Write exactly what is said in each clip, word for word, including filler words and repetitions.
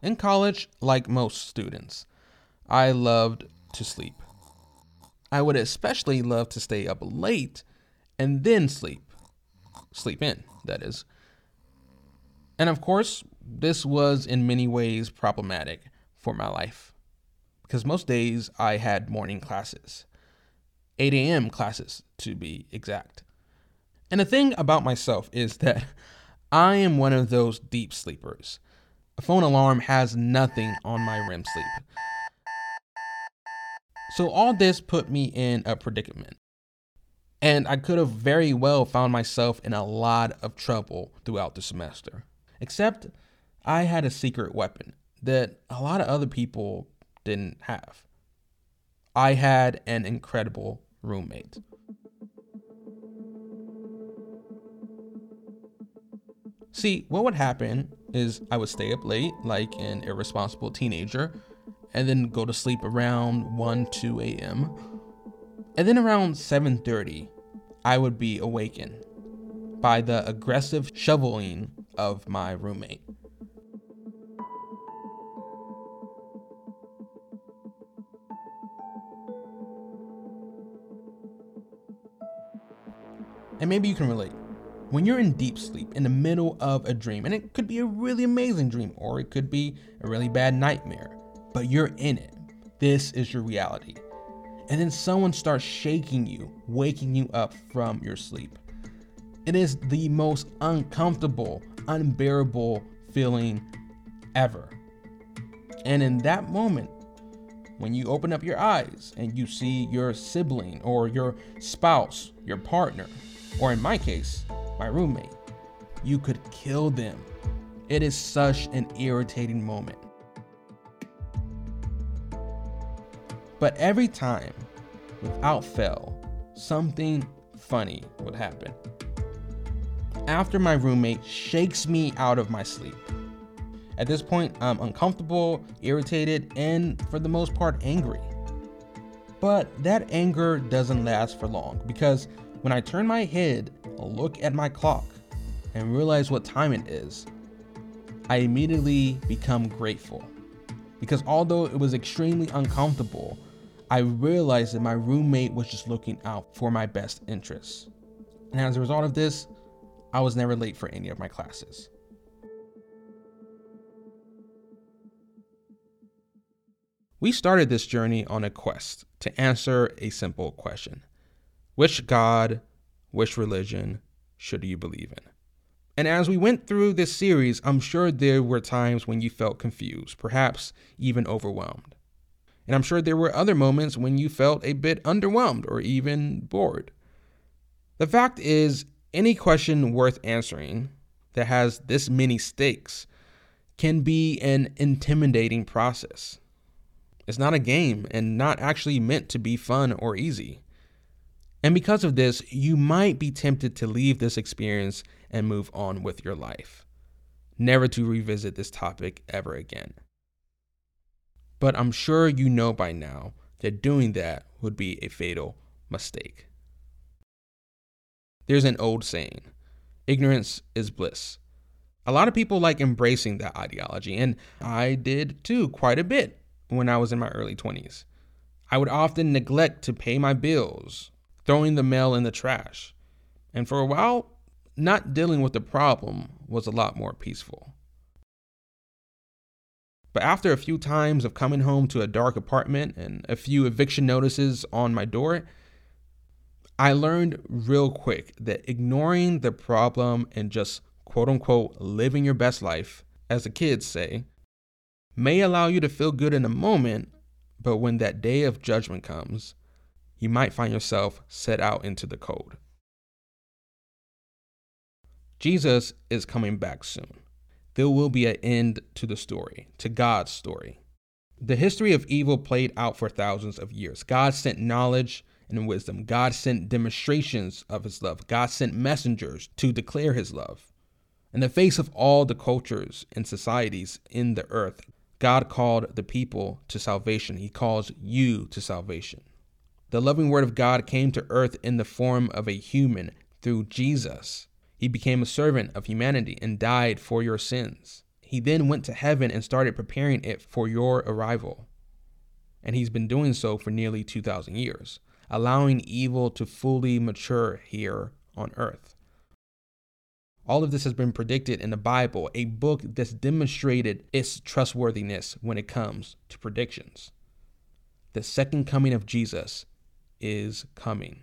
In college, like most students, I loved to sleep. I would especially love to stay up late and then sleep. Sleep in, that is. And of course, this was in many ways problematic for my life, because most days I had morning classes, eight a.m. classes to be exact. And the thing about myself is that I am one of those deep sleepers. A phone alarm has nothing on my R E M sleep. So all this put me in a predicament. And I could have very well found myself in a lot of trouble throughout the semester. Except I had a secret weapon that a lot of other people didn't have. I had an incredible roommate. See, what would happen is I would stay up late like an irresponsible teenager and then go to sleep around one, two a.m. And then around seven thirty, I would be awakened by the aggressive shoveling of my roommate. And maybe you can relate. When you're in deep sleep in the middle of a dream, and it could be a really amazing dream or it could be a really bad nightmare, but you're in it. This is your reality. And then someone starts shaking you, waking you up from your sleep. It is the most uncomfortable, unbearable feeling ever. And in that moment, when you open up your eyes and you see your sibling or your spouse, your partner, or in my case, my roommate, you could kill them. It is such an irritating moment. But every time, without fail, something funny would happen. After my roommate shakes me out of my sleep. At this point, I'm uncomfortable, irritated, and for the most part, angry. But that anger doesn't last for long, because when I turn my head, look at my clock, and realize what time it is, I immediately become grateful. Because although it was extremely uncomfortable, I realized that my roommate was just looking out for my best interests. And as a result of this, I was never late for any of my classes. We started this journey on a quest to answer a simple question. Which God, which religion should you believe in? And as we went through this series, I'm sure there were times when you felt confused, perhaps even overwhelmed. And I'm sure there were other moments when you felt a bit underwhelmed or even bored. The fact is, any question worth answering that has this many stakes can be an intimidating process. It's not a game and not actually meant to be fun or easy. And because of this, you might be tempted to leave this experience and move on with your life, never to revisit this topic ever again. But I'm sure you know by now that doing that would be a fatal mistake. There's an old saying, ignorance is bliss. A lot of people like embracing that ideology, and I did too quite a bit when I was in my early twenties. I would often neglect to pay my bills, throwing the mail in the trash. And for a while, not dealing with the problem was a lot more peaceful. But after a few times of coming home to a dark apartment and a few eviction notices on my door, I learned real quick that ignoring the problem and just quote unquote living your best life, as the kids say, may allow you to feel good in a moment, but when that day of judgment comes, you might find yourself set out into the cold. Jesus is coming back soon. There will be an end to the story, to God's story. The history of evil played out for thousands of years. God sent knowledge and wisdom. God sent demonstrations of his love. God sent messengers to declare his love. In the face of all the cultures and societies in the earth, God called the people to salvation. He calls you to salvation. The loving word of God came to earth in the form of a human through Jesus. He became a servant of humanity and died for your sins. He then went to heaven and started preparing it for your arrival. And he's been doing so for nearly two thousand years, allowing evil to fully mature here on earth. All of this has been predicted in the Bible, a book that's demonstrated its trustworthiness when it comes to predictions. The second coming of Jesus is coming.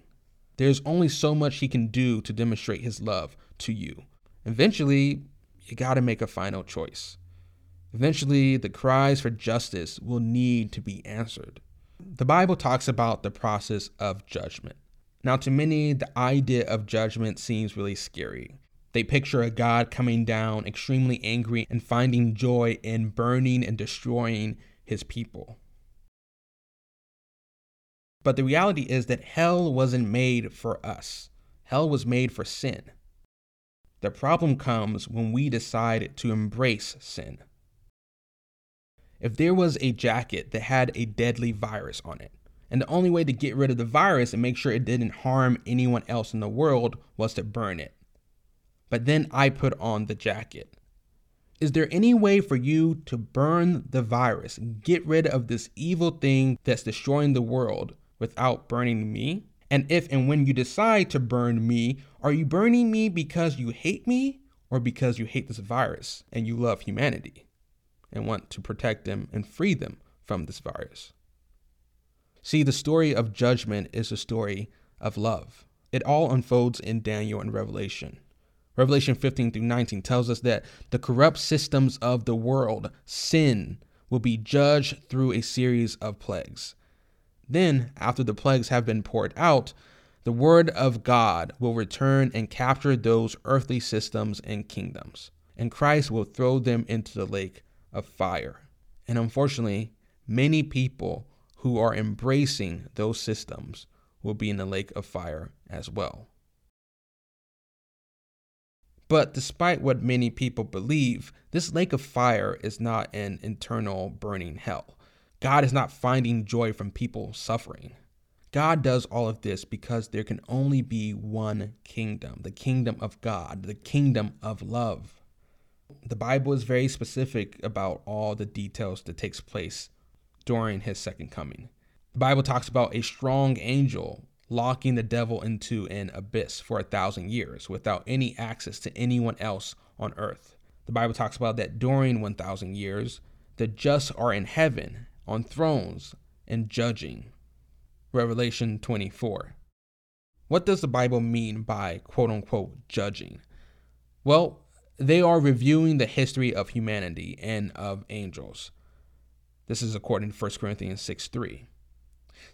There's only so much he can do to demonstrate his love to you. Eventually, you gotta make a final choice. Eventually, the cries for justice will need to be answered. The Bible talks about the process of judgment. Now, to many, the idea of judgment seems really scary. They picture a God coming down, extremely angry, and finding joy in burning and destroying his people. But the reality is that hell wasn't made for us. Hell was made for sin. The problem comes when we decide to embrace sin. If there was a jacket that had a deadly virus on it, and the only way to get rid of the virus and make sure it didn't harm anyone else in the world was to burn it. But then I put on the jacket. Is there any way for you to burn the virus, get rid of this evil thing that's destroying the world without burning me? And if and when you decide to burn me, are you burning me because you hate me or because you hate this virus and you love humanity and want to protect them and free them from this virus? See, the story of judgment is a story of love. It all unfolds in Daniel and Revelation. Revelation fifteen through nineteen tells us that the corrupt systems of the world, sin, will be judged through a series of plagues. Then, after the plagues have been poured out, the word of God will return and capture those earthly systems and kingdoms, and Christ will throw them into the lake of fire. And unfortunately, many people who are embracing those systems will be in the lake of fire as well. But despite what many people believe, this lake of fire is not an internal burning hell. God is not finding joy from people suffering. God does all of this because there can only be one kingdom, the kingdom of God, the kingdom of love. The Bible is very specific about all the details that takes place during his second coming. The Bible talks about a strong angel locking the devil into an abyss for a thousand years without any access to anyone else on earth. The Bible talks about that during one thousand years, the just are in heaven, on thrones, and judging. Revelation twenty-four. What does the Bible mean by quote-unquote judging? Well, they are reviewing the history of humanity and of angels. This is according to First Corinthians six three.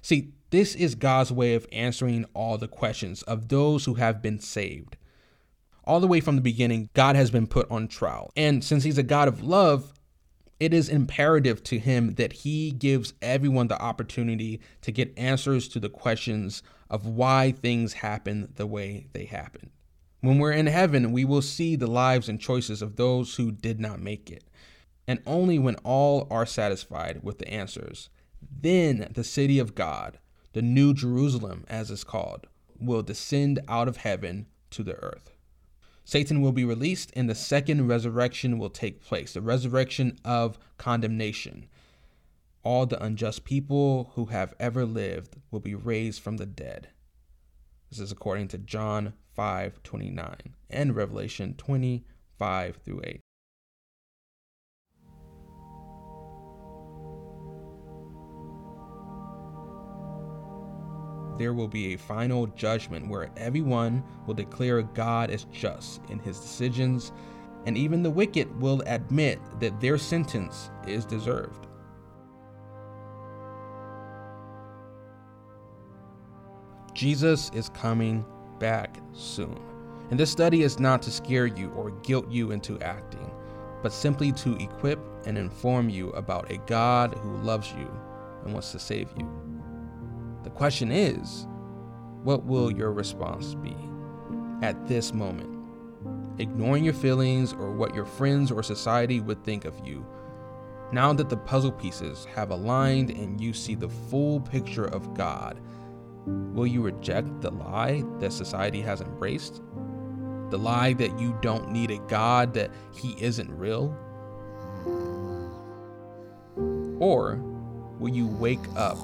See, this is God's way of answering all the questions of those who have been saved. All the way from the beginning, God has been put on trial. And since he's a God of love, it is imperative to him that he gives everyone the opportunity to get answers to the questions of why things happen the way they happen. When we're in heaven, we will see the lives and choices of those who did not make it. And only when all are satisfied with the answers, then the city of God, the New Jerusalem, as it's called, will descend out of heaven to the earth. Satan will be released, and the second resurrection will take place, the resurrection of condemnation. All the unjust people who have ever lived will be raised from the dead. This is according to John five twenty-nine and Revelation twenty-five through eight. There will be a final judgment where everyone will declare God as just in his decisions, and even the wicked will admit that their sentence is deserved. Jesus is coming back soon, and this study is not to scare you or guilt you into acting, but simply to equip and inform you about a God who loves you and wants to save you. The question is, what will your response be at this moment? Ignoring your feelings or what your friends or society would think of you. Now that the puzzle pieces have aligned and you see the full picture of God, will you reject the lie that society has embraced? The lie that you don't need a God, that he isn't real? Or will you wake up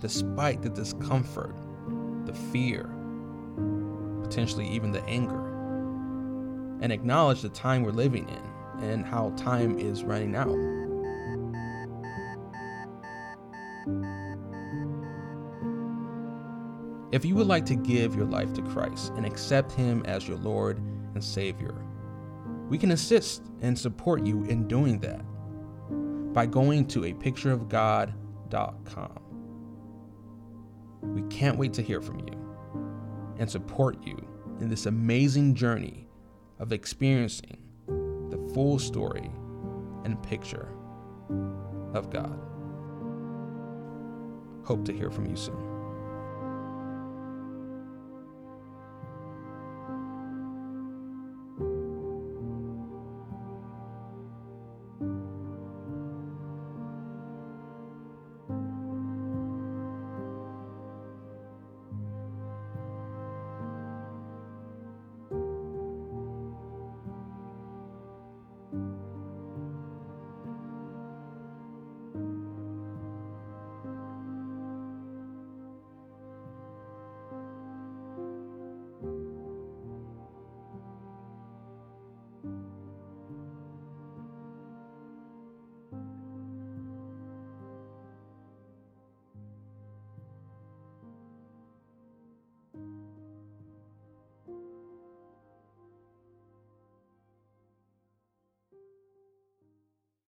despite the discomfort, the fear, potentially even the anger, and acknowledge the time we're living in and how time is running out? If you would like to give your life to Christ and accept Him as your Lord and Savior, we can assist and support you in doing that by going to a picture of god dot com. We can't wait to hear from you and support you in this amazing journey of experiencing the full story and picture of God. Hope to hear from you soon.